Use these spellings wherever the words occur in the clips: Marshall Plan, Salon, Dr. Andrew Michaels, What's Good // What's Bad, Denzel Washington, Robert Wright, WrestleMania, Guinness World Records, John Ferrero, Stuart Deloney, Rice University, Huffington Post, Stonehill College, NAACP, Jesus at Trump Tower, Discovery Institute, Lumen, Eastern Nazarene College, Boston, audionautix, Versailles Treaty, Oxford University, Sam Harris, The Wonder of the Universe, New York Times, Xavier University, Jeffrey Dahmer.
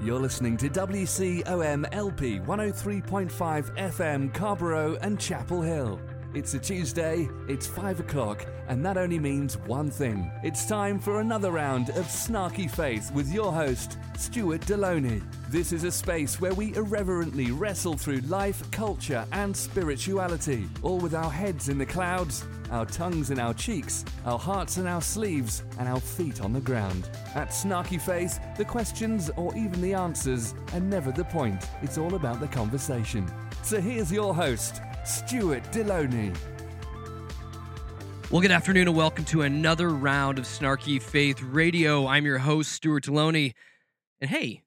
You're listening to WCOM LP 103.5 FM, Carborough and Chapel Hill. It's a Tuesday, it's 5 o'clock, and that only means one thing. It's time for another round of Snarky Faith with your host, Stuart Deloney. This is a space where we irreverently wrestle through life, culture and spirituality, all with our heads in the clouds, our tongues in our cheeks, our hearts in our sleeves, and our feet on the ground. At Snarky Faith, the questions or even the answers are never the point. It's all about the conversation. So here's your host, Stuart Deloney. Well, good afternoon and welcome to another round of Snarky Faith Radio. I'm your host, Stuart Deloney. And hey,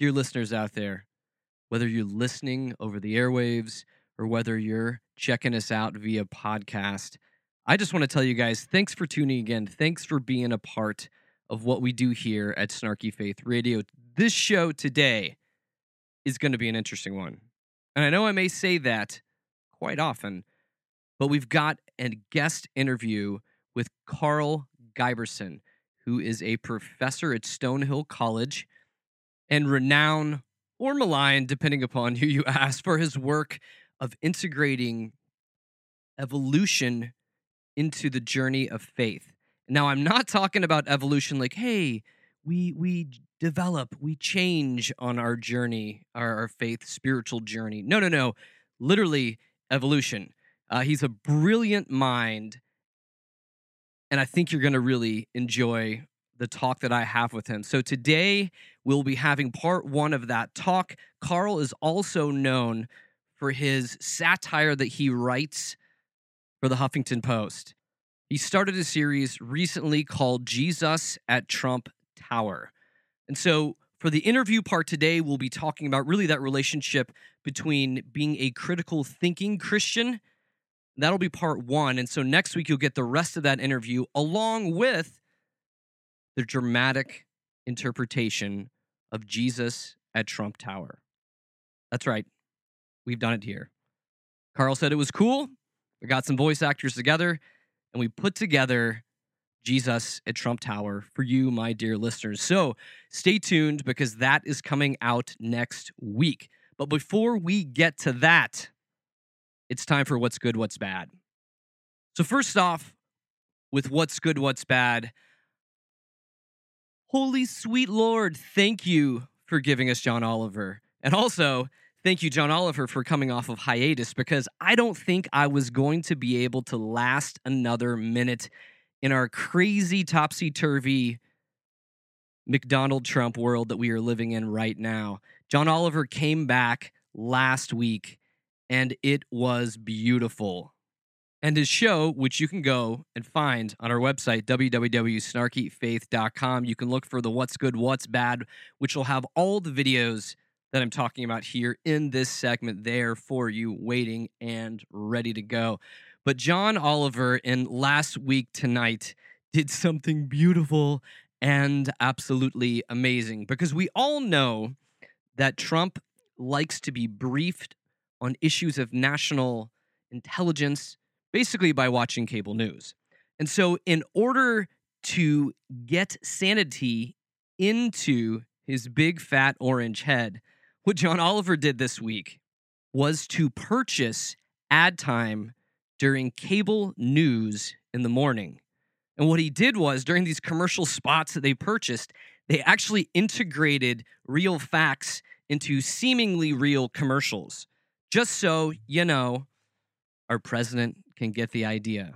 dear listeners out there, whether you're listening over the airwaves or whether you're checking us out via podcast, I just want to tell you guys, thanks for tuning again. Thanks for being a part of what we do here at Snarky Faith Radio. This show today is going to be an interesting one. And I know I may say that quite often, but we've got a guest interview with Karl Giberson, who is a professor at Stonehill College and renowned or maligned, depending upon who you ask, for his work of integrating evolution into the journey of faith. Now, I'm not talking about evolution like, hey, we develop, we change on our journey, our faith spiritual journey. No. Literally, evolution. He's a brilliant mind, and I think you're going to really enjoy the talk that I have with him. So today, we'll be having part one of that talk. Karl is also known for his satire that he writes for the Huffington Post. He started a series recently called Jesus at Trump Tower. And so for the interview part today, we'll be talking about really that relationship between being a critical thinking Christian. That'll be part one. And so next week, you'll get the rest of that interview along with the dramatic interpretation of Jesus at Trump Tower. That's right. We've done it here. Karl said it was cool. We got some voice actors together, and we put together Jesus at Trump Tower for you, my dear listeners. So stay tuned because that is coming out next week. But before we get to that, it's time for What's Good, What's Bad. So first off, with What's Good, What's Bad, holy sweet Lord, thank you for giving us John Oliver. And also, thank you, John Oliver, for coming off of hiatus because I don't think I was going to be able to last another minute in our crazy topsy-turvy McDonald Trump world that we are living in right now. John Oliver came back last week, and it was beautiful. And his show, which you can go and find on our website, www.snarkyfaith.com, you can look for the What's Good, What's Bad, which will have all the videos that I'm talking about here in this segment there for you, waiting and ready to go. But John Oliver in Last Week Tonight did something beautiful and absolutely amazing because we all know that Trump likes to be briefed on issues of national intelligence basically by watching cable news. And so in order to get sanity into his big fat orange head, what John Oliver did this week was to purchase ad time during cable news in the morning. And what he did was, during these commercial spots that they purchased, they actually integrated real facts into seemingly real commercials, just so, you know, our president can get the idea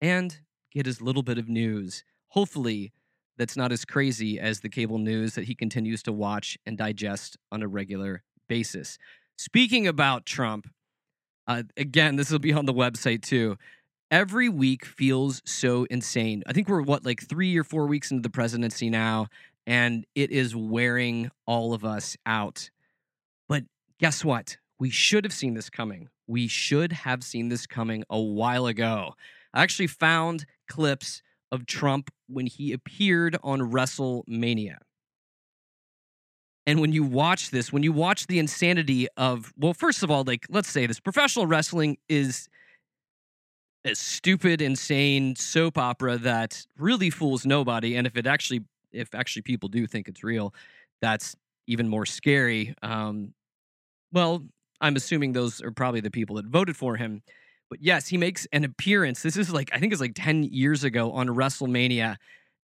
and get his little bit of news. Hopefully, that's not as crazy as the cable news that he continues to watch and digest on a regular basis. Speaking about Trump, again, this will be on the website too. Every week feels so insane. I think we're, like 3 or 4 weeks into the presidency now, and it is wearing all of us out. But guess what? We should have seen this coming. We should have seen this coming a while ago. I actually found clips of Trump when he appeared on WrestleMania. And when you watch this, when you watch the insanity of, well, first of all, like, let's say this, professional wrestling is a stupid, insane soap opera that really fools nobody. And if actually people do think it's real, that's even more scary. Well, I'm assuming those are probably the people that voted for him. But yes, he makes an appearance. This is like, I think it's like 10 years ago on WrestleMania.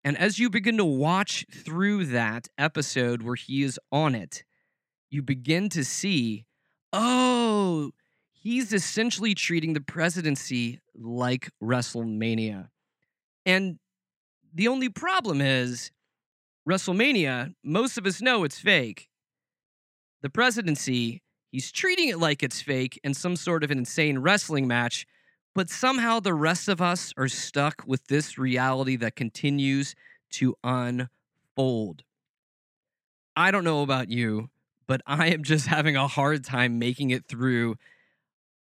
And as you begin to watch through that episode where he is on it, you begin to see, oh, he's essentially treating the presidency like WrestleMania. And the only problem is WrestleMania, most of us know it's fake. The presidency, he's treating it like it's fake in some sort of an insane wrestling match, but somehow the rest of us are stuck with this reality that continues to unfold. I don't know about you, but I am just having a hard time making it through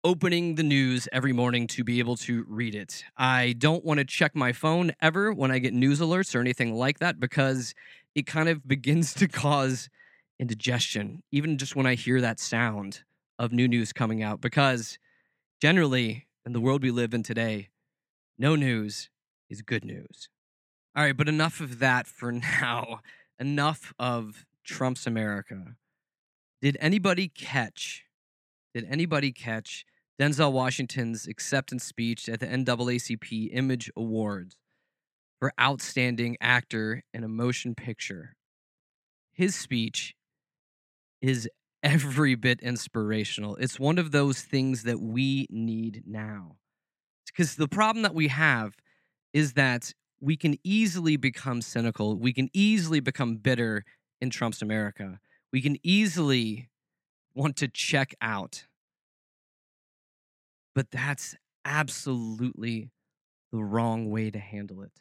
opening the news every morning to be able to read it. I don't want to check my phone ever when I get news alerts or anything like that, because it kind of begins to cause indigestion, even just when I hear that sound of new news coming out, because generally in the world we live in today, no news is good news. All right, but enough of that for now. Enough of Trump's America. Did anybody catch Denzel Washington's acceptance speech at the NAACP Image Awards for Outstanding Actor in a Motion Picture? His speech is every bit inspirational. It's one of those things that we need now. Because the problem that we have is that we can easily become cynical. We can easily become bitter in Trump's America. We can easily want to check out. But that's absolutely the wrong way to handle it.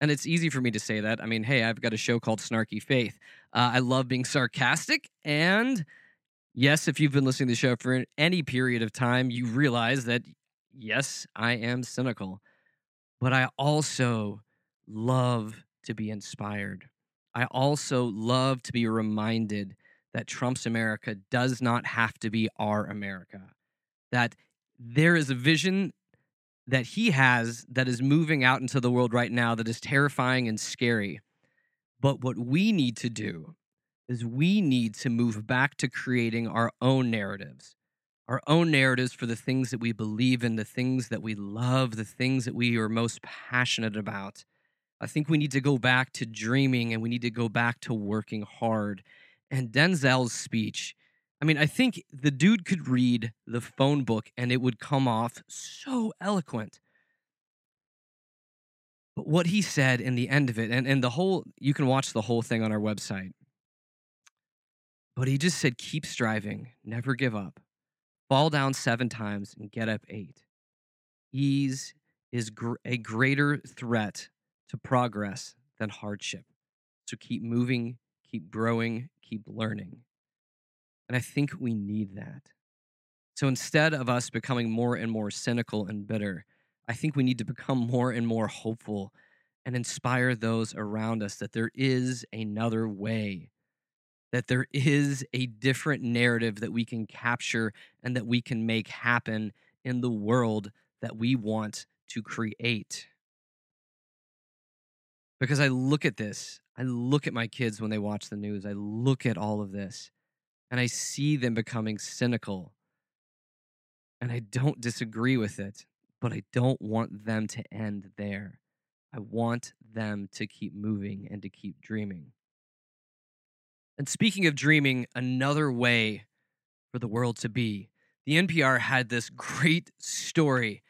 And it's easy for me to say that. I mean, hey, I've got a show called Snarky Faith. I love being sarcastic. And yes, if you've been listening to the show for any period of time, you realize that, yes, I am cynical. But I also love to be inspired. I also love to be reminded that Trump's America does not have to be our America. That there is a vision that he has that is moving out into the world right now that is terrifying and scary. But what we need to do is we need to move back to creating our own narratives for the things that we believe in, the things that we love, the things that we are most passionate about. I think we need to go back to dreaming, and we need to go back to working hard. And Denzel's speech, I mean, I think the dude could read the phone book and it would come off so eloquent. But what he said in the end of it, and the whole, you can watch the whole thing on our website. But he just said, keep striving, never give up, fall down 7 times and get up 8. Ease is a greater threat to progress than hardship. So keep moving, keep growing, keep learning. And I think we need that. So instead of us becoming more and more cynical and bitter, I think we need to become more and more hopeful and inspire those around us that there is another way, that there is a different narrative that we can capture and that we can make happen in the world that we want to create. Because I look at this, I look at my kids when they watch the news, I look at all of this, and I see them becoming cynical. And I don't disagree with it, but I don't want them to end there. I want them to keep moving and to keep dreaming. And speaking of dreaming, another way for the world to be, the NPR had this great story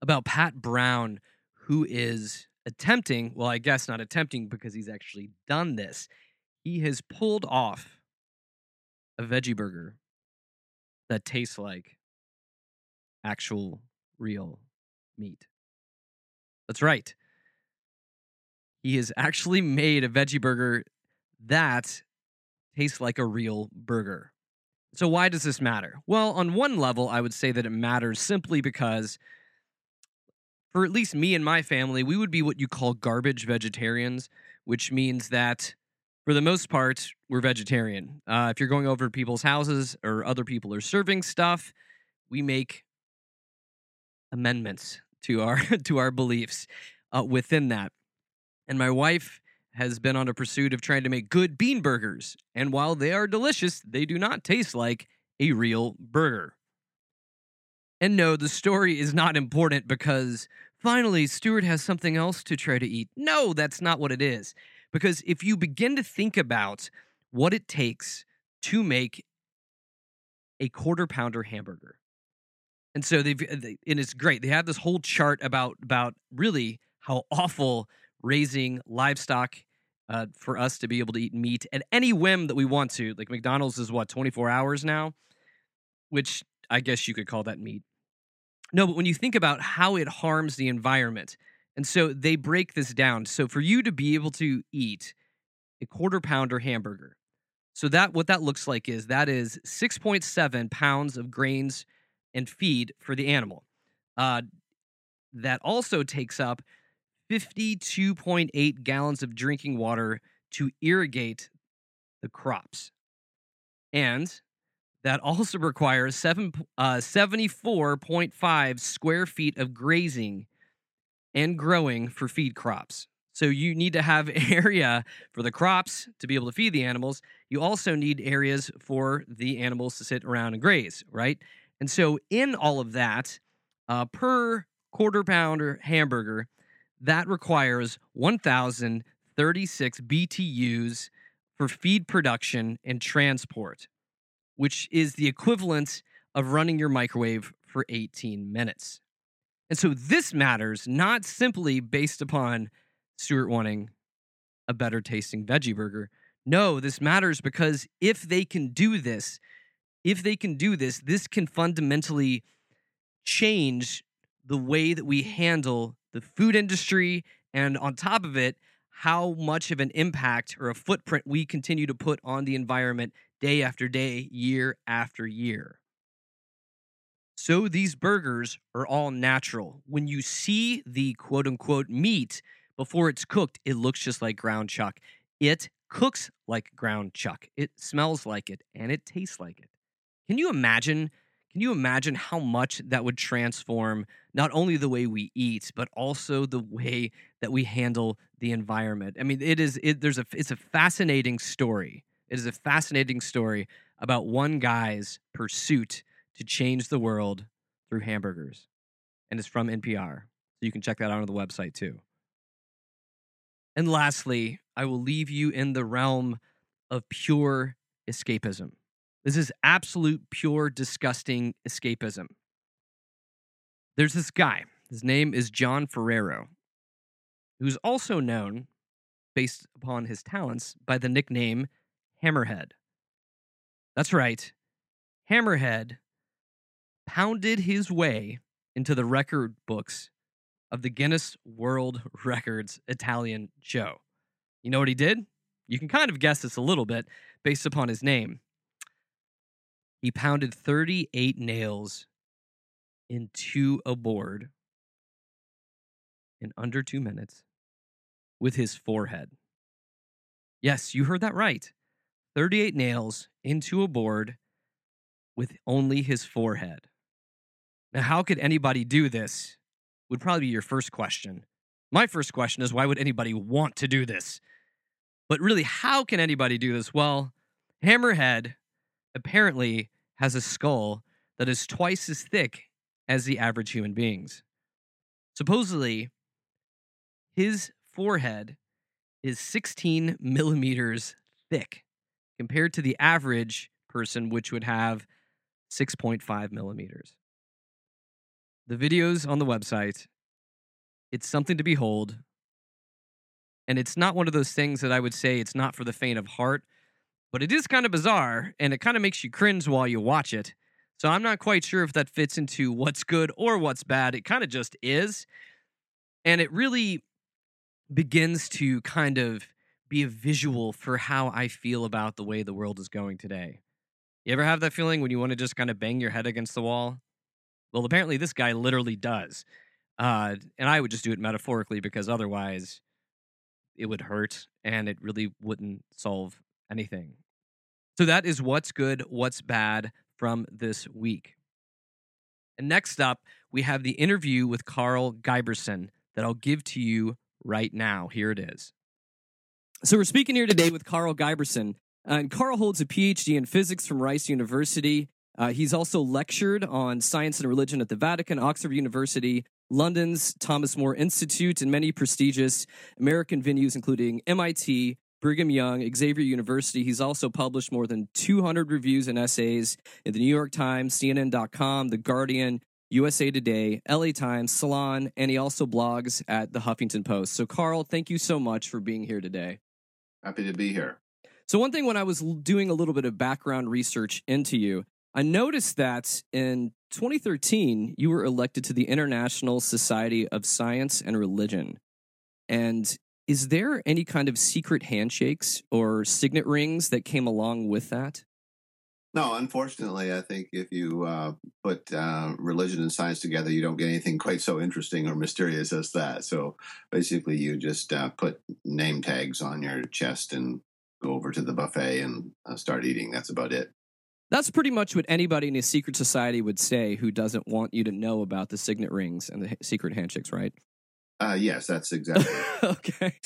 about Pat Brown, who is attempting, well, I guess not attempting because he's actually done this. He has pulled off a veggie burger that tastes like actual real meat. That's right. He has actually made a veggie burger that tastes like a real burger. So why does this matter? Well, on one level, I would say that it matters simply because for at least me and my family, we would be what you call garbage vegetarians, which means that for the most part, we're vegetarian. If you're going over to people's houses or other people are serving stuff, we make amendments to our beliefs within that. And my wife has been on a pursuit of trying to make good bean burgers, and while they are delicious, they do not taste like a real burger. And no, the story is not important because finally Stuart has something else to try to eat. No, that's not what it is. Because if you begin to think about what it takes to make a quarter-pounder hamburger, and so and it's great. They have this whole chart about really how awful raising livestock for us to be able to eat meat at any whim that we want to. Like McDonald's is, 24 hours now? Which I guess you could call that meat. No, but when you think about how it harms the environment, and so they break this down. So for you to be able to eat a quarter-pounder hamburger, so that what that looks like is that is 6.7 pounds of grains and feed for the animal. That also takes up 52.8 gallons of drinking water to irrigate the crops. And that also requires 74.5 square feet of grazing and growing for feed crops. So you need to have area for the crops to be able to feed the animals. You also need areas for the animals to sit around and graze, right? And so in all of that, per quarter-pounder hamburger, that requires 1,036 BTUs for feed production and transport, which is the equivalent of running your microwave for 18 minutes. And so this matters not simply based upon Stuart wanting a better-tasting veggie burger. No, this matters because if they can do this, this can fundamentally change the way that we handle the food industry, and on top of it, how much of an impact or a footprint we continue to put on the environment day after day, year after year. So these burgers are all natural. When you see the quote-unquote meat before it's cooked, it looks just like ground chuck. It cooks like ground chuck. It smells like it, and it tastes like it. Can you imagine how much that would transform not only the way we eat, but also the way that we handle the environment? I mean, it's a fascinating story. It is a fascinating story about one guy's pursuit to change the world through hamburgers. And it's from NPR. So you can check that out on the website too. And lastly, I will leave you in the realm of pure escapism. This is absolute, pure, disgusting escapism. There's this guy. His name is John Ferrero, who's also known, based upon his talents, by the nickname Hammerhead. That's right. Hammerhead pounded his way into the record books of the Guinness World Records Italian show. You know what he did? You can kind of guess this a little bit based upon his name. He pounded 38 nails into a board in under 2 minutes with his forehead. Yes, you heard that right. 38 nails into a board with only his forehead. Now, how could anybody do this? Would probably be your first question. My first question is, why would anybody want to do this? But really, how can anybody do this? Well, Hammerhead apparently has a skull that is twice as thick as the average human being's. Supposedly, his forehead is 16 millimeters thick compared to the average person, which would have 6.5 millimeters. The video's on the website. It's something to behold. And it's not one of those things that I would say it's not for the faint of heart, but it is kind of bizarre, and it kind of makes you cringe while you watch it. So I'm not quite sure if that fits into what's good or what's bad. It kind of just is. And it really begins to kind of be a visual for how I feel about the way the world is going today. You ever have that feeling when you want to just kind of bang your head against the wall? Well, apparently this guy literally does. And I would just do it metaphorically because otherwise it would hurt and it really wouldn't solve anything. So that is what's good, what's bad from this week. And next up, we have the interview with Karl Giberson that I'll give to you right now. Here it is. So we're speaking here today with Karl Giberson, and Karl holds a PhD in physics from Rice University. He's also lectured on science and religion at the Vatican, Oxford University, London's Thomas More Institute, and many prestigious American venues, including MIT, Brigham Young, Xavier University. He's also published more than 200 reviews and essays in the New York Times, CNN.com, The Guardian, USA Today, LA Times, Salon, and he also blogs at the Huffington Post. So, Karl, thank you so much for being here today. Happy to be here. So one thing when I was doing a little bit of background research into you, I noticed that in 2013, you were elected to the International Society of Science and Religion. And is there any kind of secret handshakes or signet rings that came along with that? No, unfortunately, I think if you put religion and science together, you don't get anything quite so interesting or mysterious as that. So basically, you just put name tags on your chest and go over to the buffet and start eating. That's about it. That's pretty much what anybody in a secret society would say who doesn't want you to know about the signet rings and the secret handshakes, right? Yes, that's exactly right. Okay.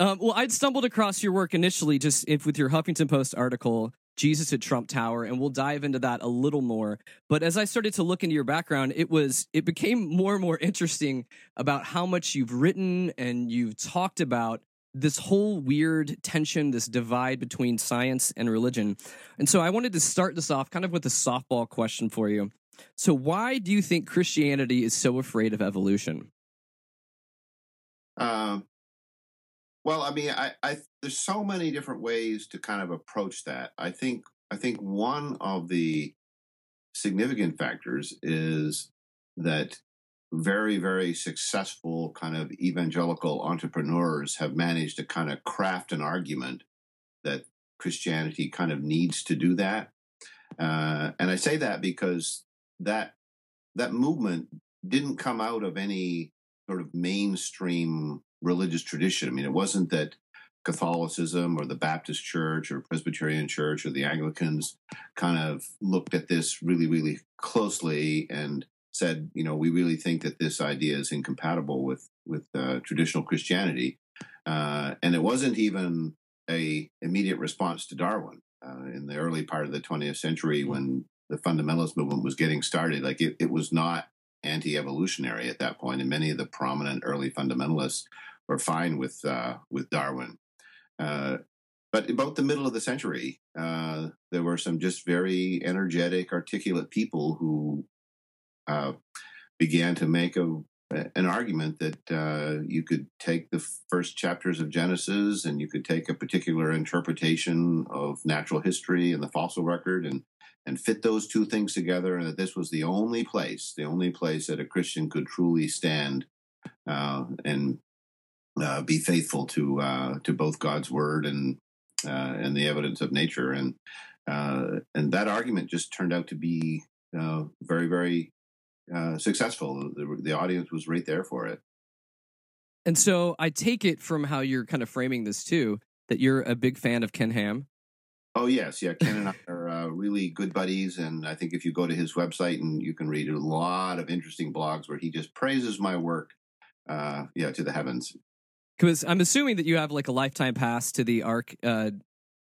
Well, I'd stumbled across your work initially just with your Huffington Post article, Jesus at Trump Tower, and we'll dive into that a little more. But as I started to look into your background, it became more and more interesting about how much you've written and you've talked about this whole weird tension, this divide between science and religion. And so I wanted to start this off kind of with a softball question for you. So why do you think Christianity is so afraid of evolution? Well, I mean, there's so many different ways to kind of approach that. I think one of the significant factors is that very, very successful kind of evangelical entrepreneurs have managed to kind of craft an argument that Christianity kind of needs to do that. And I say that because that movement didn't come out of any sort of mainstream religious tradition. I mean, it wasn't that Catholicism or the Baptist Church or Presbyterian Church or the Anglicans kind of looked at this really, really closely and said, you know, we really think that this idea is incompatible with traditional Christianity. And it wasn't even an immediate response to Darwin in the early part of the 20th century when the fundamentalist movement was getting started. Like it was not anti-evolutionary at that point, and many of the prominent early fundamentalists were fine with Darwin. But about the middle of the century, there were some just very energetic, articulate people who began to make an argument that you could take the first chapters of Genesis and you could take a particular interpretation of natural history and the fossil record and fit those two things together, and that this was the only place that a Christian could truly stand and be faithful to both God's word and the evidence of nature. And that argument just turned out to be very, very successful. The audience was right there for it. And so I take it from how you're kind of framing this too, that you're a big fan of Ken Ham. Oh, yes. Yeah. Ken and I are really good buddies. And I think if you go to his website and you can read a lot of interesting blogs where he just praises my work, to the heavens. Because I'm assuming that you have like a lifetime pass to the Ark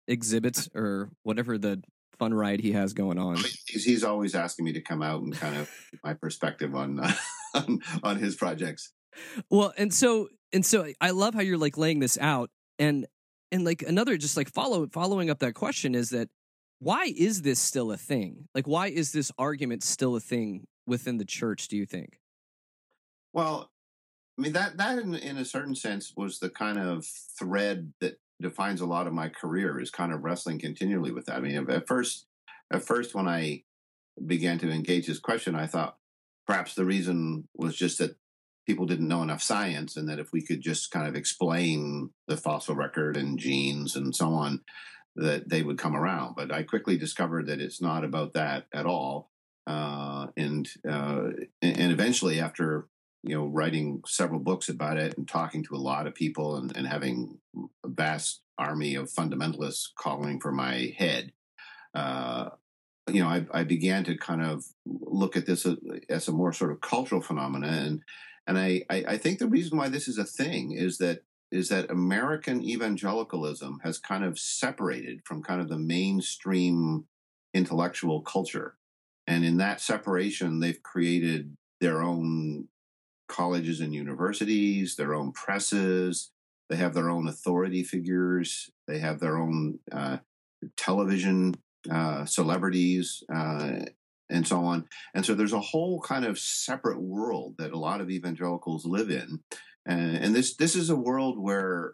exhibits or whatever the fun ride he has going on. He's always asking me to come out and kind of my perspective on his projects. Well, and so I love how you're like laying this out, and like another just like following up that question is that why is this still a thing? Like, why is this argument still a thing within the church, do you think? Well, I mean, that in a certain sense was the kind of thread that defines a lot of my career, is kind of wrestling continually with that. I mean, at first, when I began to engage this question, I thought perhaps the reason was just that people didn't know enough science, and that if we could just kind of explain the fossil record and genes and so on, that they would come around. But I quickly discovered that it's not about that at all. And eventually, after writing several books about it and talking to a lot of people and having a vast army of fundamentalists calling for my head, I began to kind of look at this as a more sort of cultural phenomena. And I think the reason why this is a thing is that is that American evangelicalism has kind of separated from kind of the mainstream intellectual culture. And in that separation, they've created their own colleges and universities, their own presses. They have their own authority figures. They have their own television celebrities and so on. And so there's a whole kind of separate world that a lot of evangelicals live in. And this is a world where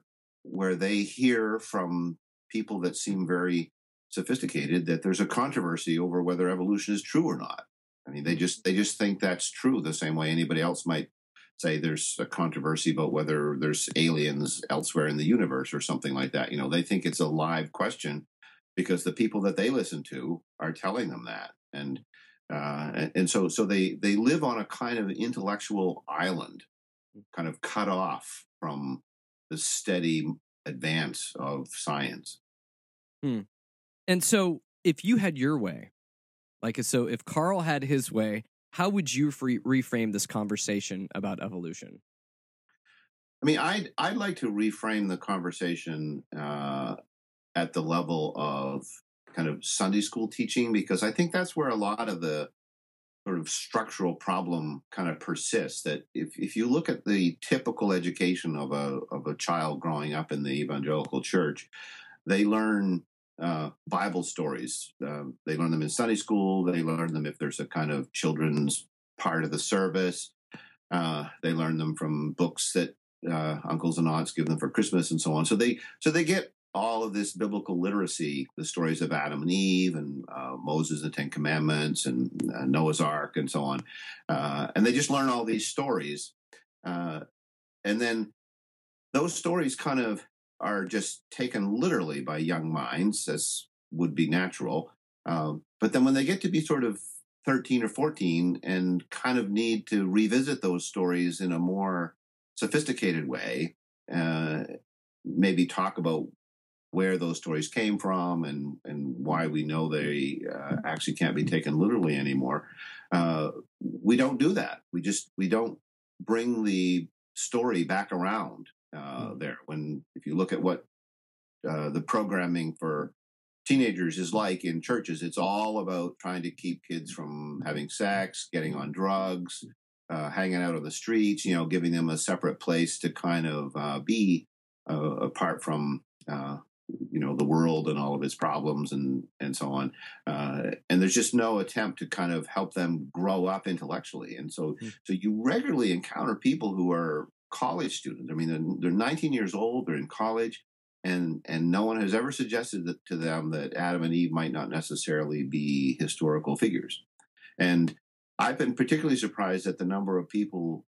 they hear from people that seem very sophisticated that there's a controversy over whether evolution is true or not. I mean, they just think that's true the same way anybody else might say there's a controversy about whether there's aliens elsewhere in the universe or something like that. You know, they think it's a live question because the people that they listen to are telling them that. And so they live on a kind of intellectual island, kind of cut off from the steady advance of science. Hmm. And so if you had your way, like, so if Karl had his way, how would you reframe this conversation about evolution? I mean, I'd like to reframe the conversation at the level of kind of Sunday school teaching, because I think that's where a lot of the sort of structural problem kind of persists. That if you look at the typical education of a child growing up in the evangelical church, they learn Bible stories. They learn them in Sunday school. They learn them if there's a kind of children's part of the service. They learn them from books that uncles and aunts give them for Christmas and so on. So they get all of this biblical literacy, the stories of Adam and Eve and Moses and the Ten Commandments and Noah's Ark and so on. And they just learn all these stories. And then those stories kind of are just taken literally by young minds, as would be natural. But then when they get to be sort of 13 or 14 and kind of need to revisit those stories in a more sophisticated way, maybe talk about where those stories came from and why we know they actually can't be taken literally anymore, we don't do that. We don't bring the story back around. If you look at what the programming for teenagers is like in churches, it's all about trying to keep kids from having sex, getting on drugs, hanging out on the streets, you know, giving them a separate place to kind of be apart from, you know, the world and all of its problems and so on. And there's just no attempt to kind of help them grow up intellectually. And so you regularly encounter people who are college students. I mean, they're 19 years old, they're in college, and no one has ever suggested that, to them, that Adam and Eve might not necessarily be historical figures. And I've been particularly surprised at the number of people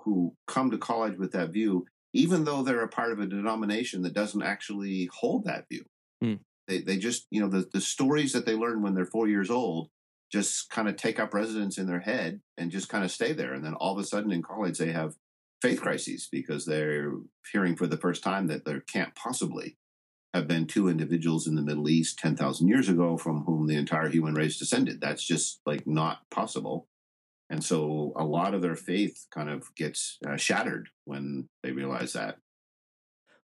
who come to college with that view, even though they're a part of a denomination that doesn't actually hold that view. Mm. They just, you know, the stories that they learn when they're 4 years old just kind of take up residence in their head and just kind of stay there. And then all of a sudden in college, they have faith crises because they're hearing for the first time that there can't possibly have been two individuals in the Middle East 10,000 years ago from whom the entire human race descended. That's just like not possible. And so a lot of their faith kind of gets shattered when they realize that.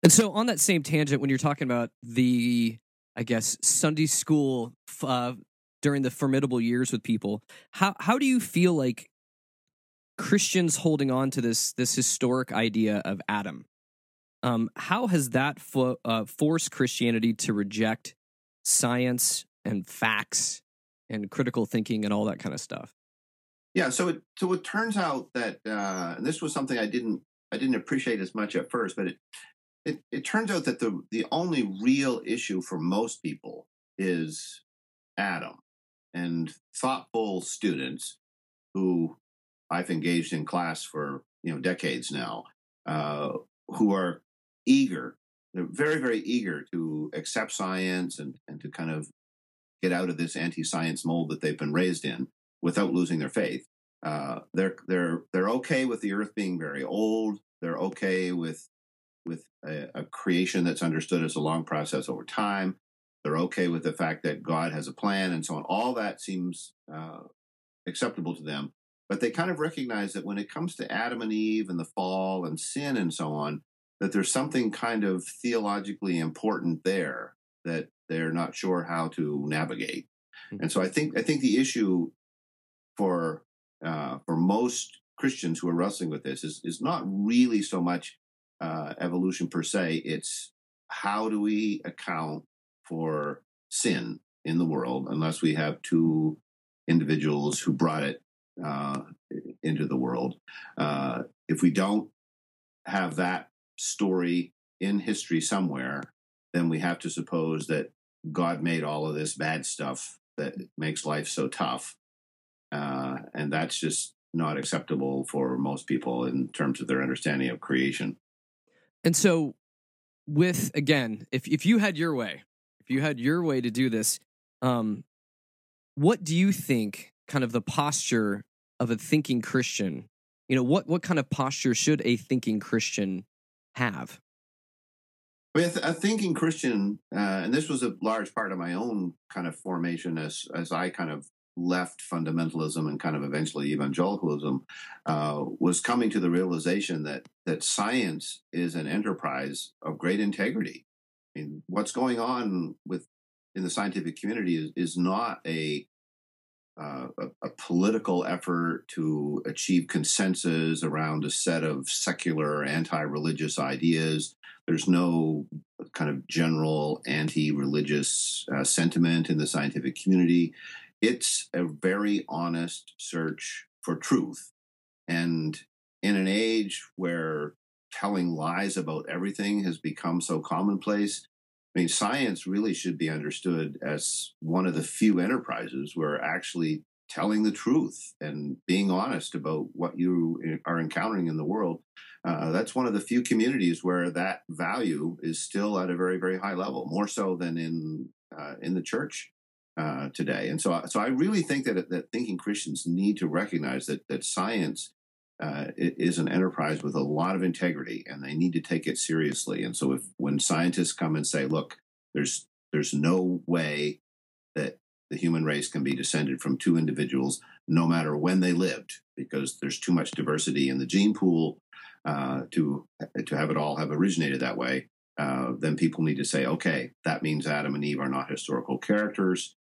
And so on that same tangent, when you're talking about the, I guess, Sunday school during the formidable years with people, how do you feel like Christians holding on to this historic idea of Adam? How has that forced Christianity to reject science and facts and critical thinking and all that kind of stuff? Yeah, so it turns out that and this was something I didn't appreciate as much at first, but it turns out that the only real issue for most people is Adam. And thoughtful students who I've engaged in class for, you know, decades now, who are eager, they're very, very eager to accept science and to kind of get out of this anti-science mold that they've been raised in without losing their faith. They're okay with the earth being very old. They're okay with a creation that's understood as a long process over time. They're okay with the fact that God has a plan and so on. All that seems acceptable to them. But they kind of recognize that when it comes to Adam and Eve and the fall and sin and so on, that there's something kind of theologically important there that they're not sure how to navigate. Mm-hmm. And so I think the issue for most Christians who are wrestling with this is not really so much evolution per se. It's how do we account for sin in the world unless we have two individuals who brought it into the world. If we don't have that story in history somewhere, then we have to suppose that God made all of this bad stuff that makes life so tough. And that's just not acceptable for most people in terms of their understanding of creation. And so with, again, if you had your way, to do this, what do you think kind of the posture of a thinking Christian, you know, what kind of posture should a thinking Christian have? With a thinking Christian, and this was a large part of my own kind of formation as I kind of left fundamentalism and kind of eventually evangelicalism, was coming to the realization that science is an enterprise of great integrity. I mean, what's going on in the scientific community is not a political effort to achieve consensus around a set of secular anti-religious ideas. There's no kind of general anti-religious sentiment in the scientific community. It's a very honest search for truth. And in an age where telling lies about everything has become so commonplace, I mean, science really should be understood as one of the few enterprises where actually telling the truth and being honest about what you are encountering in the world, that's one of the few communities where that value is still at a very, very high level, more so than in the church today. And so I really think that thinking Christians need to recognize that science is an enterprise with a lot of integrity, and they need to take it seriously. And so when scientists come and say, look, there's no way that the human race can be descended from two individuals, no matter when they lived, because there's too much diversity in the gene pool to have it all have originated that way, then people need to say, okay, that means Adam and Eve are not historical characters.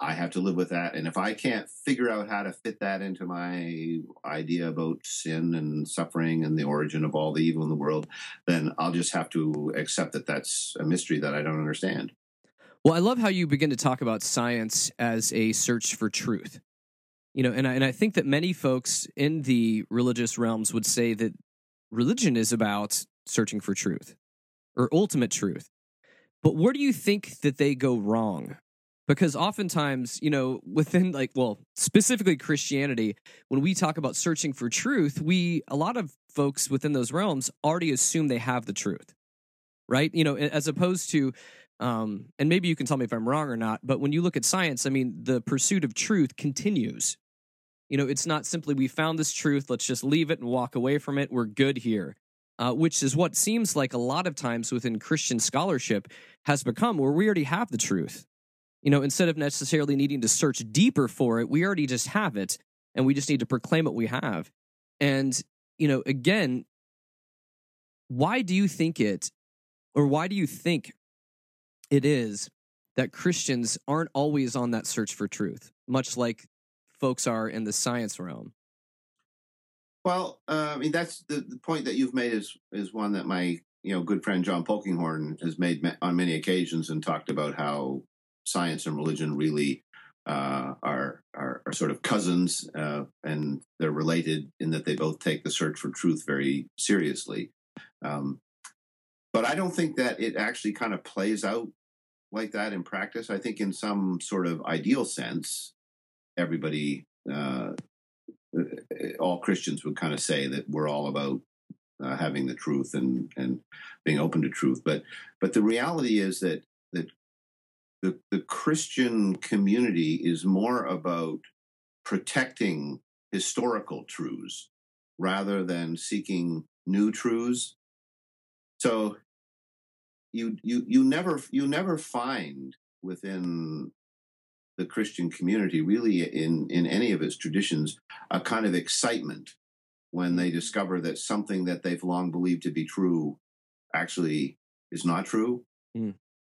I have to live with that. And if I can't figure out how to fit that into my idea about sin and suffering and the origin of all the evil in the world, then I'll just have to accept that that's a mystery that I don't understand. Well, I love how you begin to talk about science as a search for truth. You know, and I think that many folks in the religious realms would say that religion is about searching for truth or ultimate truth. But where do you think that they go wrong? Because oftentimes, you know, within specifically Christianity, when we talk about searching for truth, a lot of folks within those realms already assume they have the truth, right? You know, as opposed to, and maybe you can tell me if I'm wrong or not, but when you look at science, I mean, the pursuit of truth continues. You know, it's not simply we found this truth, let's just leave it and walk away from it, we're good here. Which is what seems like a lot of times within Christian scholarship has become, where we already have the truth. You know, instead of necessarily needing to search deeper for it, we already just have it, and we just need to proclaim what we have. And, you know, again, why do you think it is that Christians aren't always on that search for truth, much like folks are in the science realm? Well, I mean, that's the point that you've made is one that my, you know, good friend John Polkinghorne has made on many occasions and talked about how science and religion really are sort of cousins, and they're related in that they both take the search for truth very seriously. But I don't think that it actually kind of plays out like that in practice. I think in some sort of ideal sense, everybody, all Christians would kind of say that we're all about having the truth and being open to truth. But the reality is that the Christian community is more about protecting historical truths rather than seeking new truths. So you never find within the Christian community, really in any of its traditions, a kind of excitement when they discover that something that they've long believed to be true actually is not true. Mm.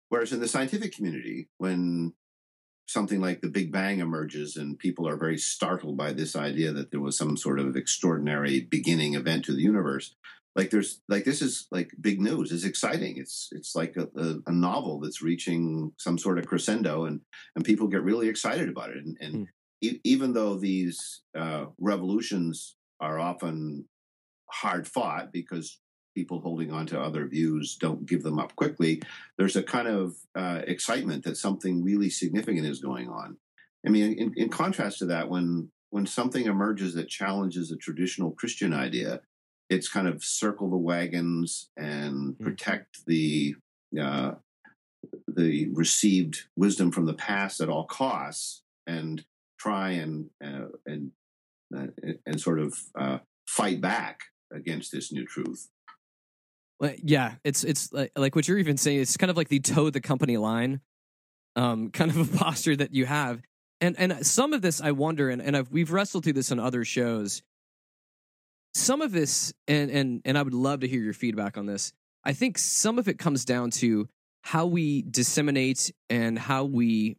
Whereas in the scientific community, when something like the Big Bang emerges and people are very startled by this idea that there was some sort of extraordinary beginning event to the universe, like there's like this is like big news. It's exciting. It's like a novel that's reaching some sort of crescendo, and people get really excited about it. And even though these revolutions are often hard fought because people holding on to other views don't give them up quickly, there's a kind of excitement that something really significant is going on. I mean, in contrast to that, when something emerges that challenges a traditional Christian idea, it's kind of circle the wagons and protect the received wisdom from the past at all costs, and try and sort of fight back against this new truth. Yeah, it's like what you're even saying. It's kind of like the toe the company line, kind of a posture that you have. And some of this, I wonder, and we've wrestled through this on other shows. Some of this, and I would love to hear your feedback on this. I think some of it comes down to how we disseminate and how we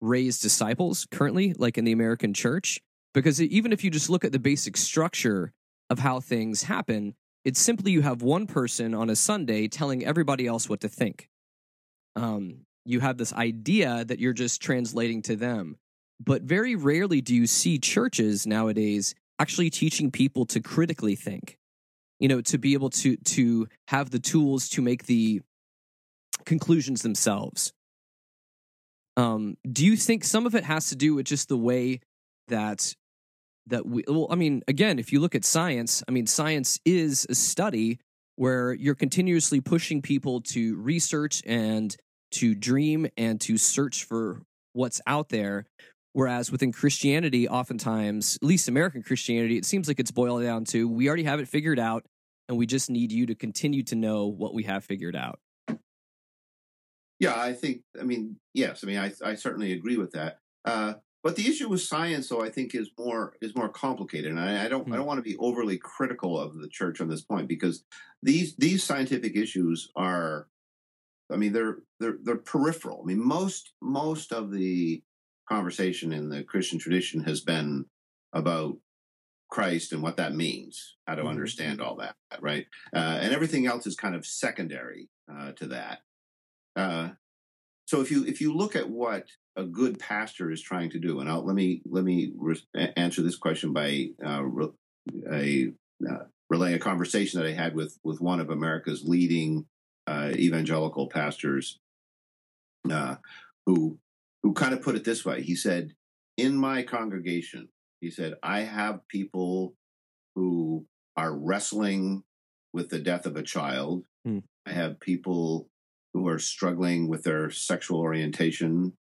raise disciples currently, like in the American church. Because even if you just look at the basic structure of how things happen, it's simply you have one person on a Sunday telling everybody else what to think. You have this idea that you're just translating to them. But very rarely do you see churches nowadays actually teaching people to critically think, you know, to be able to have the tools to make the conclusions themselves. Do you think some of it has to do with just the way that we, well, I mean, again, if you look at science, I mean, science is a study where you're continuously pushing people to research and to dream and to search for what's out there. Whereas within Christianity, oftentimes, at least American Christianity, it seems like it's boiled down to, we already have it figured out, and we just need you to continue to know what we have figured out. Yeah, I think, I mean, yes, I mean, I certainly agree with that. But the issue with science, though, I think is more complicated, and I don't want to be overly critical of the church on this point, because these scientific issues are, I mean, they're peripheral. I mean, most of the conversation in the Christian tradition has been about Christ and what that means, how to understand all that, right? And everything else is kind of secondary to that. So if you look at what a good pastor is trying to do, and let me answer this question by relaying a conversation that I had with one of America's leading evangelical pastors, who kind of put it this way. He said, "In my congregation," he said, "I have people who are wrestling with the death of a child. Mm. I have people who are struggling with their sexual orientation.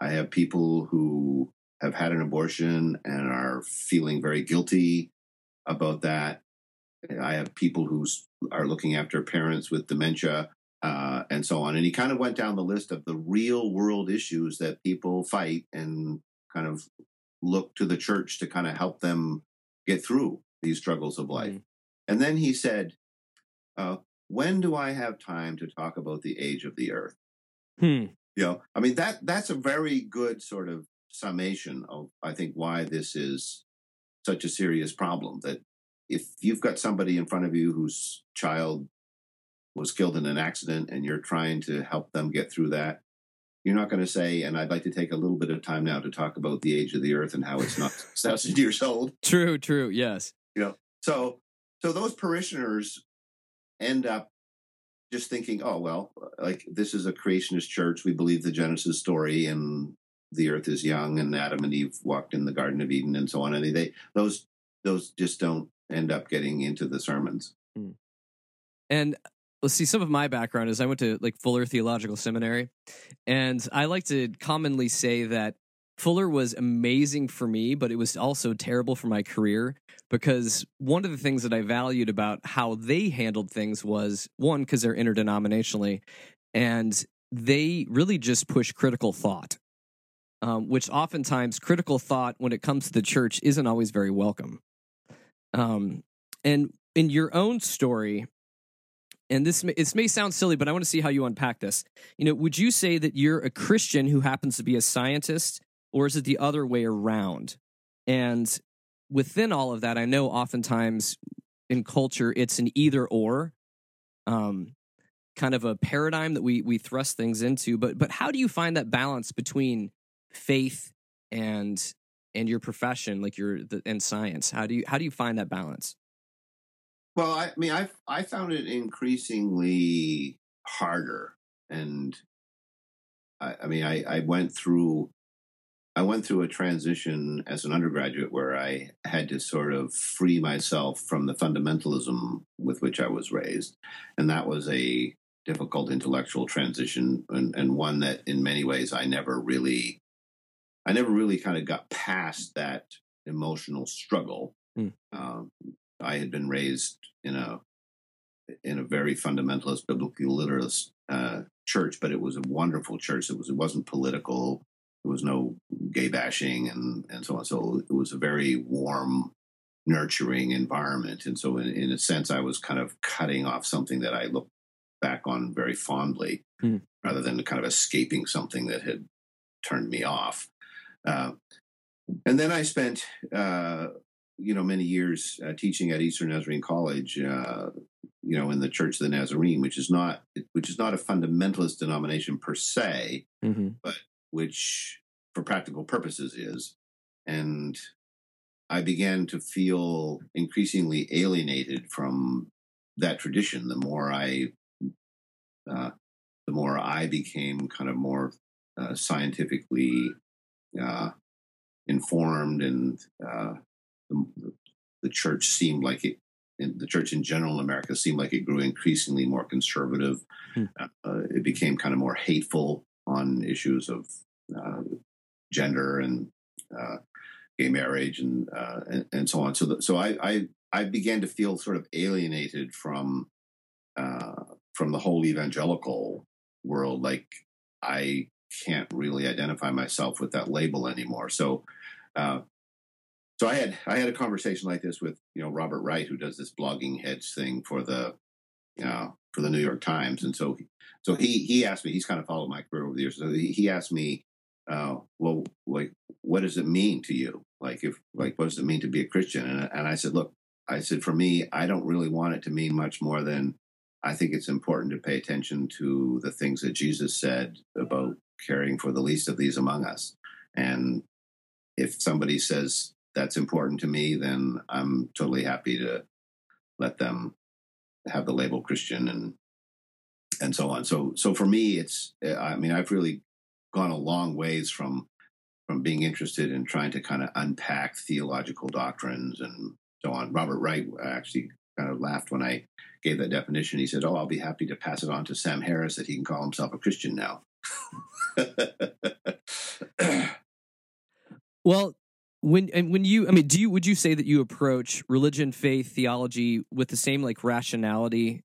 I have people who have had an abortion and are feeling very guilty about that. I have people who are looking after parents with dementia, and so on." And he kind of went down the list of the real world issues that people fight and kind of look to the church to kind of help them get through these struggles of life. Mm-hmm. And then he said, "When do I have time to talk about the age of the earth?" Hmm. You know, I mean, that's a very good sort of summation of, I think, why this is such a serious problem. That if you've got somebody in front of you whose child was killed in an accident and you're trying to help them get through that, you're not going to say, "And I'd like to take a little bit of time now to talk about the age of the earth and how it's not 6,000 years old." True, yes. You know, so those parishioners end up just thinking, "Oh, well, like, this is a creationist church. We believe the Genesis story, and the earth is young, and Adam and Eve walked in the Garden of Eden," and so on. And those just don't end up getting into the sermons. And let's see, some of my background is I went to like Fuller Theological Seminary, and I like to commonly say that Fuller was amazing for me, but it was also terrible for my career, because one of the things that I valued about how they handled things was, one, because they're interdenominationally, and they really just push critical thought, which oftentimes critical thought when it comes to the church isn't always very welcome. And in your own story, and this may sound silly, but I want to see how you unpack this. You know, would you say that you're a Christian who happens to be a scientist, or is it the other way around? And within all of that, I know oftentimes in culture, it's an either or, kind of a paradigm that we thrust things into. But how do you find that balance between faith and your profession, like and science? How do you find that balance? Well, I mean, I found it increasingly harder, and I mean, I went through a transition as an undergraduate where I had to sort of free myself from the fundamentalism with which I was raised, and that was a difficult intellectual transition, and one that, in many ways, I never really kind of got past that emotional struggle. I had been raised in a very fundamentalist, biblically literalist church, but it was a wonderful church. It wasn't political. There was no gay bashing and so on. So it was a very warm, nurturing environment. And so in a sense, I was kind of cutting off something that I look back on very fondly, rather than kind of escaping something that had turned me off. And then I spent, many years teaching at Eastern Nazarene College, in the Church of the Nazarene, which is not a fundamentalist denomination per se, but which for practical purposes is. And I began to feel increasingly alienated from that tradition. The more I became kind of more scientifically informed, and the church seemed like it. The church in general in America seemed like it grew increasingly more conservative. It became kind of more hateful on issues of gender and gay marriage and so on. So I began to feel sort of alienated from the whole evangelical world. Like, I can't really identify myself with that label anymore. So I had a conversation like this with Robert Wright, who does this blogging hedge thing for the New York Times, and so he asked me. He's kind of followed my career over the years. So he asked me, well, like, what does it mean to you? What does it mean to be a Christian? And I said, look, for me, I don't really want it to mean much more than I think it's important to pay attention to the things that Jesus said about caring for the least of these among us. And if somebody says that's important to me, then I'm totally happy to let them have the label Christian and so on. So for me, I've really gone a long ways from being interested in trying to kind of unpack theological doctrines and so on. Robert Wright actually kind of laughed when I gave that definition. He said, "Oh, I'll be happy to pass it on to Sam Harris that he can call himself a Christian now." Well, would you say that you approach religion, faith, theology with the same rationality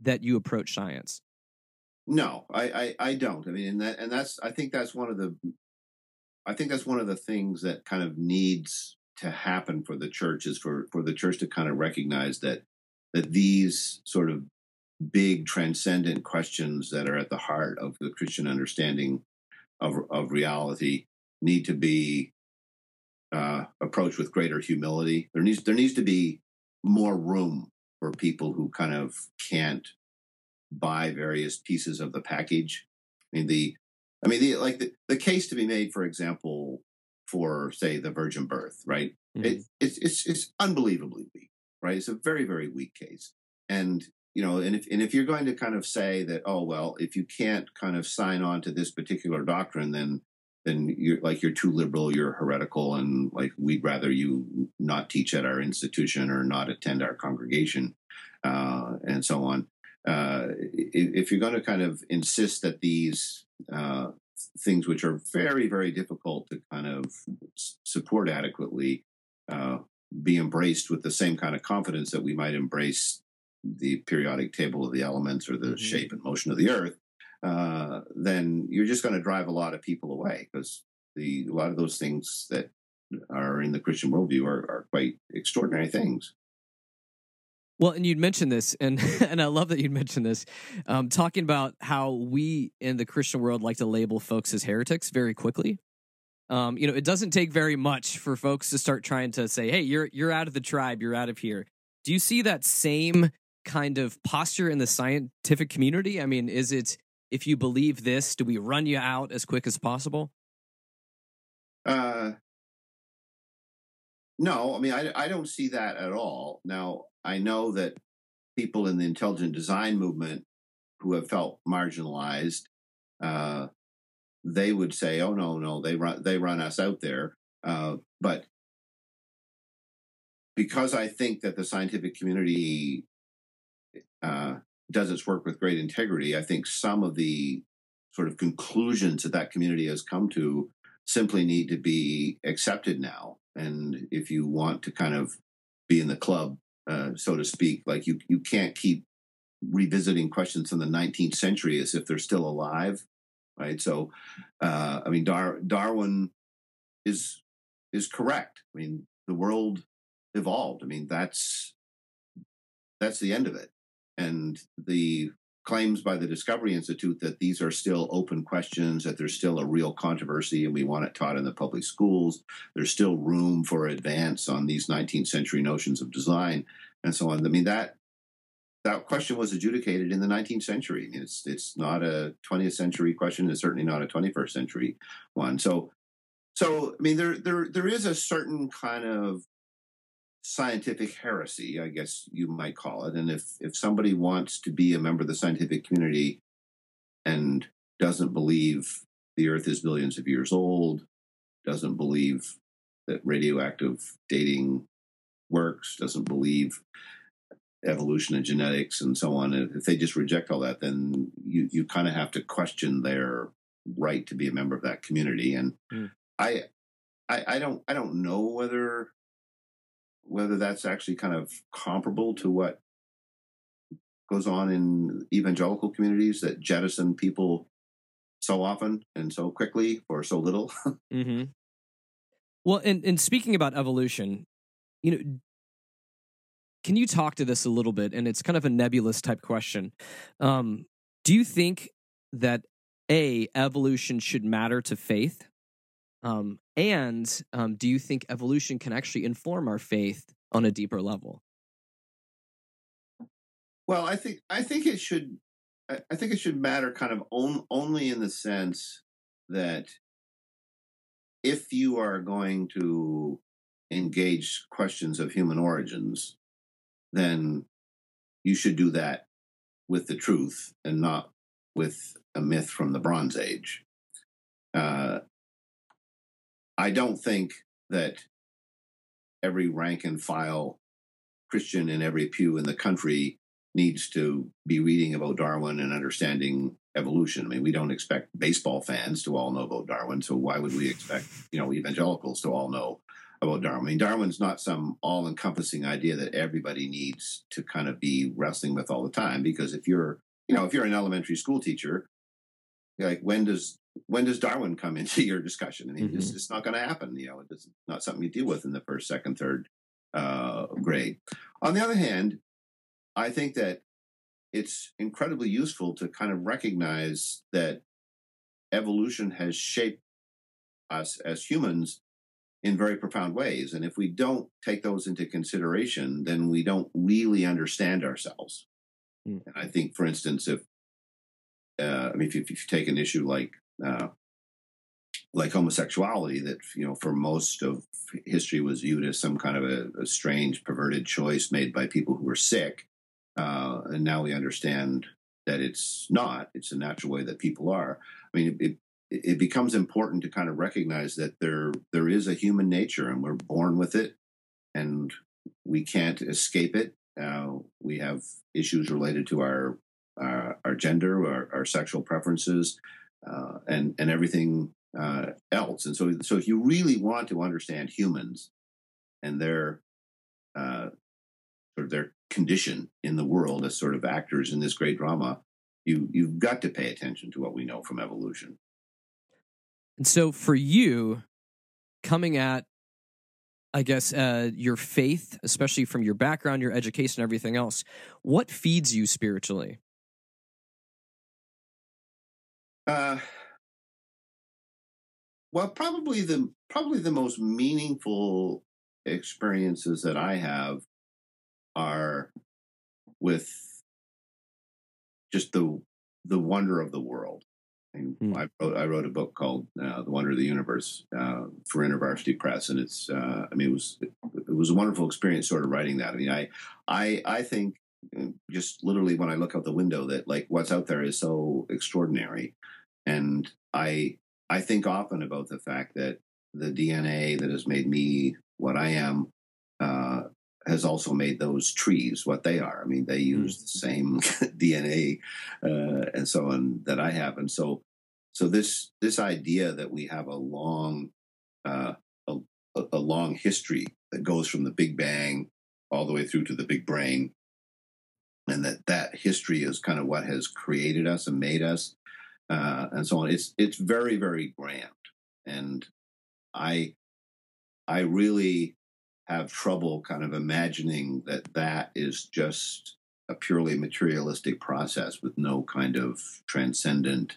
that you approach science? No, I don't. I mean, I think that's one of the things that kind of needs to happen for the church is for the church to kind of recognize that these sort of big transcendent questions that are at the heart of the Christian understanding of reality need to be approach with greater humility. There needs to be more room for people who kind of can't buy various pieces of the package. I mean, the case to be made, for example, for say the virgin birth, right? It's unbelievably weak, right? It's a very, very weak case. And if you're going to kind of say that, oh well, if you can't kind of sign on to this particular doctrine, then you're too liberal, you're heretical, and we'd rather you not teach at our institution or not attend our congregation, and so on. If you're going to kind of insist that these things, which are very, very difficult to kind of support adequately, be embraced with the same kind of confidence that we might embrace the periodic table of the elements or the shape and motion of the earth, then you're just going to drive a lot of people away, because a lot of those things that are in the Christian worldview are quite extraordinary things. Well, and you'd mentioned this, and I love that you'd mentioned this, talking about how we in the Christian world like to label folks as heretics very quickly. You know, it doesn't take very much for folks to start trying to say, hey, you're out of the tribe, you're out of here. Do you see that same kind of posture in the scientific community? I mean, is it, if you believe this, do we run you out as quick as possible? No, I mean, I don't see that at all. Now, I know that people in the intelligent design movement who have felt marginalized, they would say, "Oh no, they run us out there." But because I think that the scientific community does its work with great integrity, I think some of the sort of conclusions that community has come to simply need to be accepted now. And if you want to kind of be in the club, so to speak, like you can't keep revisiting questions from the 19th century as if they're still alive, right? So, I mean, Darwin is correct. I mean, the world evolved. I mean, that's the end of it. And the claims by the Discovery Institute that these are still open questions, that there's still a real controversy and we want it taught in the public schools. There's still room for advance on these 19th century notions of design and so on. I mean, that question was adjudicated in the 19th century. It's not a 20th century question. It's certainly not a 21st century one. So I mean, there is a certain kind of scientific heresy, I guess you might call it. And if somebody wants to be a member of the scientific community and doesn't believe the Earth is billions of years old, doesn't believe that radioactive dating works, doesn't believe evolution and genetics and so on, and if they just reject all that, then you kind of have to question their right to be a member of that community. And I don't know whether that's actually kind of comparable to what goes on in evangelical communities that jettison people so often and so quickly or so little. Mm-hmm. Well, and speaking about evolution, you know, can you talk to this a little bit? And it's kind of a nebulous type question. Do you think that evolution should matter to faith? And do you think evolution can actually inform our faith on a deeper level? Well, I think it should matter kind of only in the sense that if you are going to engage questions of human origins, then you should do that with the truth and not with a myth from the Bronze Age. I don't think that every rank and file Christian in every pew in the country needs to be reading about Darwin and understanding evolution. I mean, we don't expect baseball fans to all know about Darwin, so why would we expect, evangelicals to all know about Darwin? I mean, Darwin's not some all-encompassing idea that everybody needs to kind of be wrestling with all the time, because if you're an elementary school teacher, like when does Darwin come into your discussion? I mean, mm-hmm. It's not going to happen. It's not something you deal with in the first, second, third grade. On the other hand, I think that it's incredibly useful to kind of recognize that evolution has shaped us as humans in very profound ways. And if we don't take those into consideration, then we don't really understand ourselves. Mm. And I think, for instance, if you take an issue like homosexuality, that for most of history was viewed as some kind of a strange, perverted choice made by people who were sick, and now we understand that it's not. It's a natural way that people are. I mean, it becomes important to kind of recognize that there is a human nature, and we're born with it, and we can't escape it. We have issues related to our gender, our sexual preferences, and everything else. And so if you really want to understand humans and their condition in the world as sort of actors in this great drama, you've got to pay attention to what we know from evolution. And so for you, coming at I guess, your faith, especially from your background, your education, everything else. What feeds you spiritually? Well, probably the most meaningful experiences that I have are with just the wonder of the world. I wrote a book called "The Wonder of the Universe" for InterVarsity Press, and it was a wonderful experience, sort of writing that. I mean, I think just literally when I look out the window that like what's out there is so extraordinary, and I think often about the fact that the DNA that has made me what I am has also made those trees what they are. I mean, they use the same DNA and so on that I have. And so this idea that we have a long history that goes from the Big Bang all the way through to the Big Brain, and that history is kind of what has created us and made us and so on. It's very, very grand. And I really have trouble kind of imagining that is just a purely materialistic process with no kind of transcendent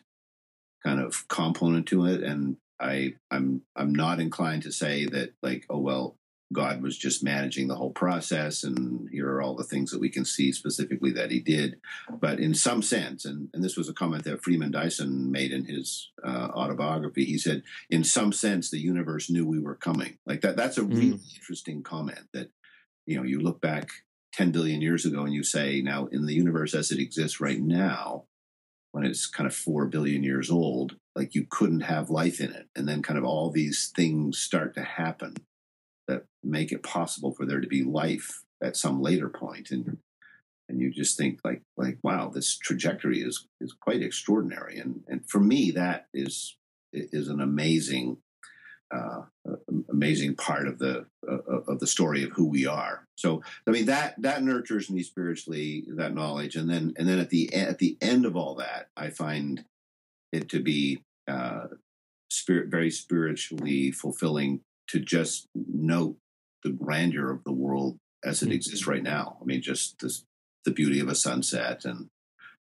kind of component to it. And I'm not inclined to say that like, oh, well, God was just managing the whole process and here are all the things that we can see specifically that he did. But in some sense, and this was a comment that Freeman Dyson made in his autobiography, he said, in some sense, the universe knew we were coming. Like that's a really interesting comment that, you know, you look back 10 billion years ago and you say, now in the universe as it exists right now, when it's kind of 4 billion years old, like you couldn't have life in it. And then kind of all these things start to happen that make it possible for there to be life at some later point. And you just think like, wow, this trajectory is quite extraordinary. And for me, that is an amazing, amazing part of the story of who we are. So, I mean, that nurtures me spiritually, that knowledge. And then at the end of all that, I find it to be, very spiritually fulfilling to just note the grandeur of the world as it exists right now. I mean, just the beauty of a sunset and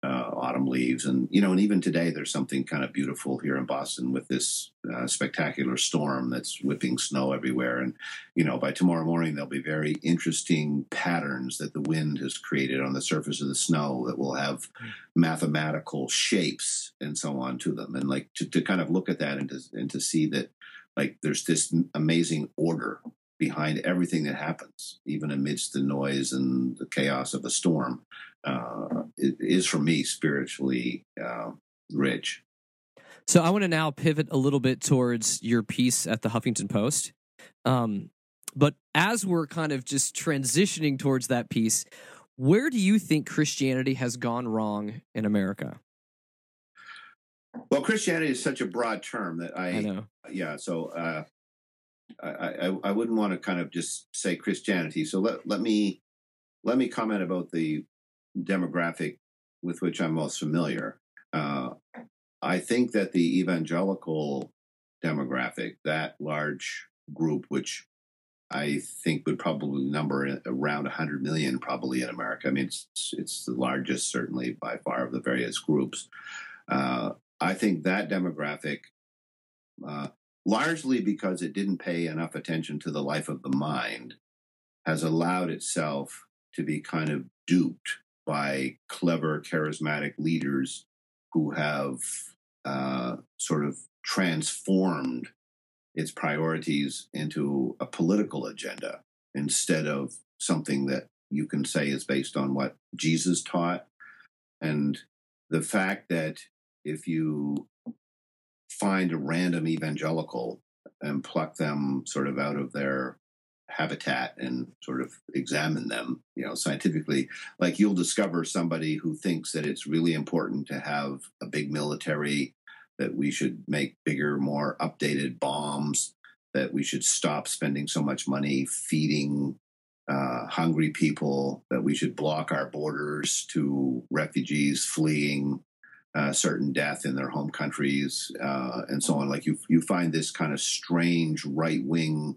autumn leaves. And, you know, and even today there's something kind of beautiful here in Boston with this spectacular storm that's whipping snow everywhere. And, you know, by tomorrow morning, there'll be very interesting patterns that the wind has created on the surface of the snow that will have mathematical shapes and so on to them. And like to kind of look at that and to see that, like there's this amazing order behind everything that happens, even amidst the noise and the chaos of a storm, it is for me spiritually rich. So I want to now pivot a little bit towards your piece at the Huffington Post. But as we're kind of just transitioning towards that piece, where do you think Christianity has gone wrong in America? Well, Christianity is such a broad term that I know. Yeah, so I wouldn't want to kind of just say Christianity. So let me comment about the demographic with which I'm most familiar. I think that the evangelical demographic, that large group, which I think would probably number around 100 million probably in America. I mean, it's the largest, certainly, by far of the various groups. I think that demographic, largely because it didn't pay enough attention to the life of the mind, has allowed itself to be kind of duped by clever, charismatic leaders who have sort of transformed its priorities into a political agenda instead of something that you can say is based on what Jesus taught. And the fact that if you find a random evangelical and pluck them sort of out of their habitat and sort of examine them, you know, scientifically, like you'll discover somebody who thinks that it's really important to have a big military, that we should make bigger, more updated bombs, that we should stop spending so much money feeding hungry people, that we should block our borders to refugees fleeing certain death in their home countries, and so on. Like you find this kind of strange right-wing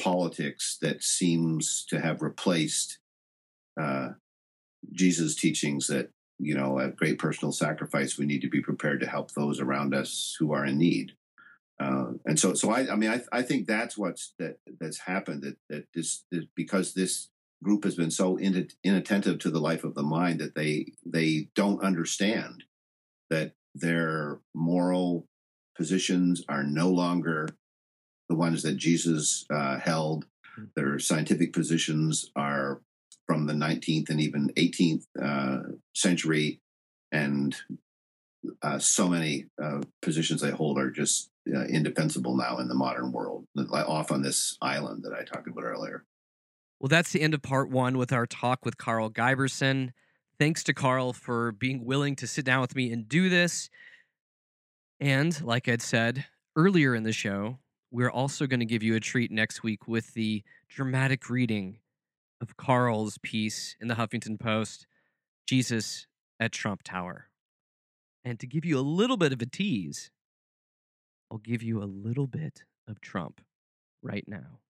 politics that seems to have replaced Jesus' teachings that, you know, at great personal sacrifice, we need to be prepared to help those around us who are in need. And so I mean, I think that's that's happened. That because this group has been so inattentive to the life of the mind that they don't understand that their moral positions are no longer the ones that Jesus held. Their scientific positions are from the 19th and even 18th century, and so many positions they hold are just indefensible now in the modern world, off on this island that I talked about earlier. Well, that's the end of part one with our talk with Karl Giberson. Thanks to Karl for being willing to sit down with me and do this. And like I'd said earlier in the show, we're also going to give you a treat next week with the dramatic reading of Karl's piece in the Huffington Post, Jesus at Trump Tower. And to give you a little bit of a tease, I'll give you a little bit of Trump right now.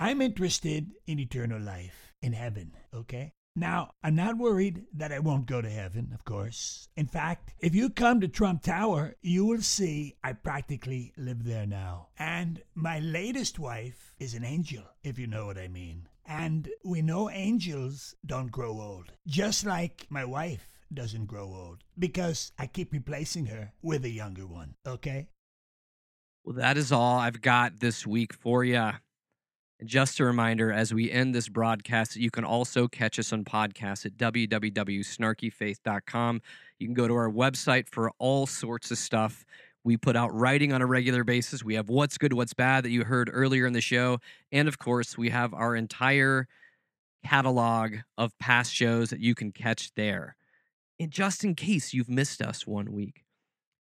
I'm interested in eternal life in heaven, okay? Now, I'm not worried that I won't go to heaven, of course. In fact, if you come to Trump Tower, you will see I practically live there now. And my latest wife is an angel, if you know what I mean. And we know angels don't grow old, just like my wife doesn't grow old, because I keep replacing her with a younger one, okay? Well, that is all I've got this week for you. Just a reminder, as we end this broadcast, you can also catch us on podcasts at www.snarkyfaith.com. You can go to our website for all sorts of stuff. We put out writing on a regular basis. We have What's Good, What's Bad that you heard earlier in the show. And, of course, we have our entire catalog of past shows that you can catch there. And just in case you've missed us one week.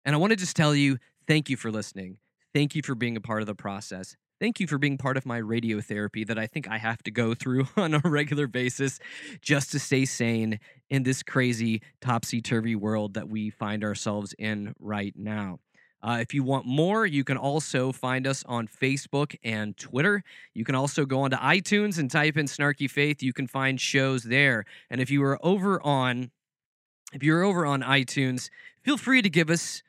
And I want to just tell you, thank you for listening. Thank you for being a part of the process. Thank you for being part of my radiotherapy that I think I have to go through on a regular basis just to stay sane in this crazy topsy-turvy world that we find ourselves in right now. If you want more, you can also find us on Facebook and Twitter. You can also go onto iTunes and type in Snarky Faith. You can find shows there. And if you are over on iTunes, feel free to give us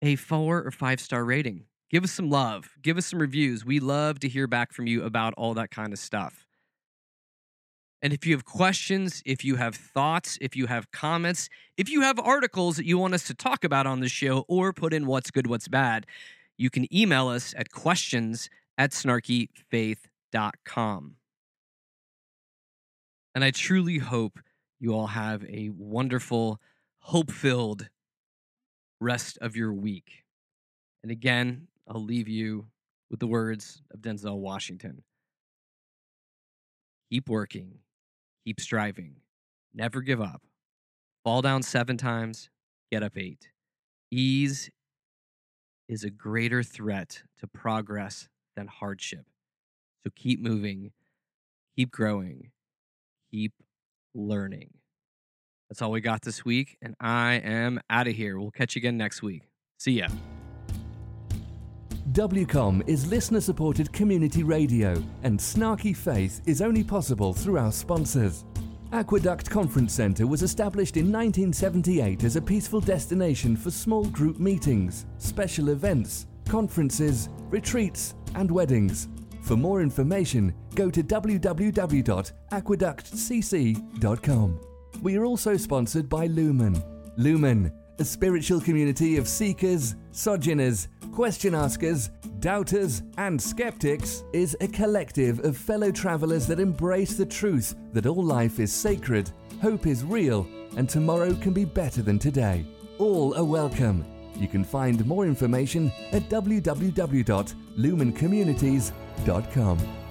a 4- or 5-star rating. Give us some love. Give us some reviews. We love to hear back from you about all that kind of stuff. And if you have questions, if you have thoughts, if you have comments, if you have articles that you want us to talk about on the show or put in What's Good, What's Bad, you can email us at questions@snarkyfaith.com. And I truly hope you all have a wonderful, hope-filled rest of your week. And again, I'll leave you with the words of Denzel Washington. Keep working. Keep striving. Never give up. Fall down 7 times. Get up 8. Ease is a greater threat to progress than hardship. So keep moving. Keep growing. Keep learning. That's all we got this week, and I am out of here. We'll catch you again next week. See ya. WCOM is listener-supported community radio, and Snarky Faith is only possible through our sponsors. Aqueduct Conference Centre was established in 1978 as a peaceful destination for small group meetings, special events, conferences, retreats, and weddings. For more information, go to www.aqueductcc.com. We are also sponsored by Lumen. Lumen, a spiritual community of seekers, sojourners, question askers, doubters, and skeptics, is a collective of fellow travelers that embrace the truth that all life is sacred, hope is real, and tomorrow can be better than today. All are welcome. You can find more information at www.lumencommunities.com.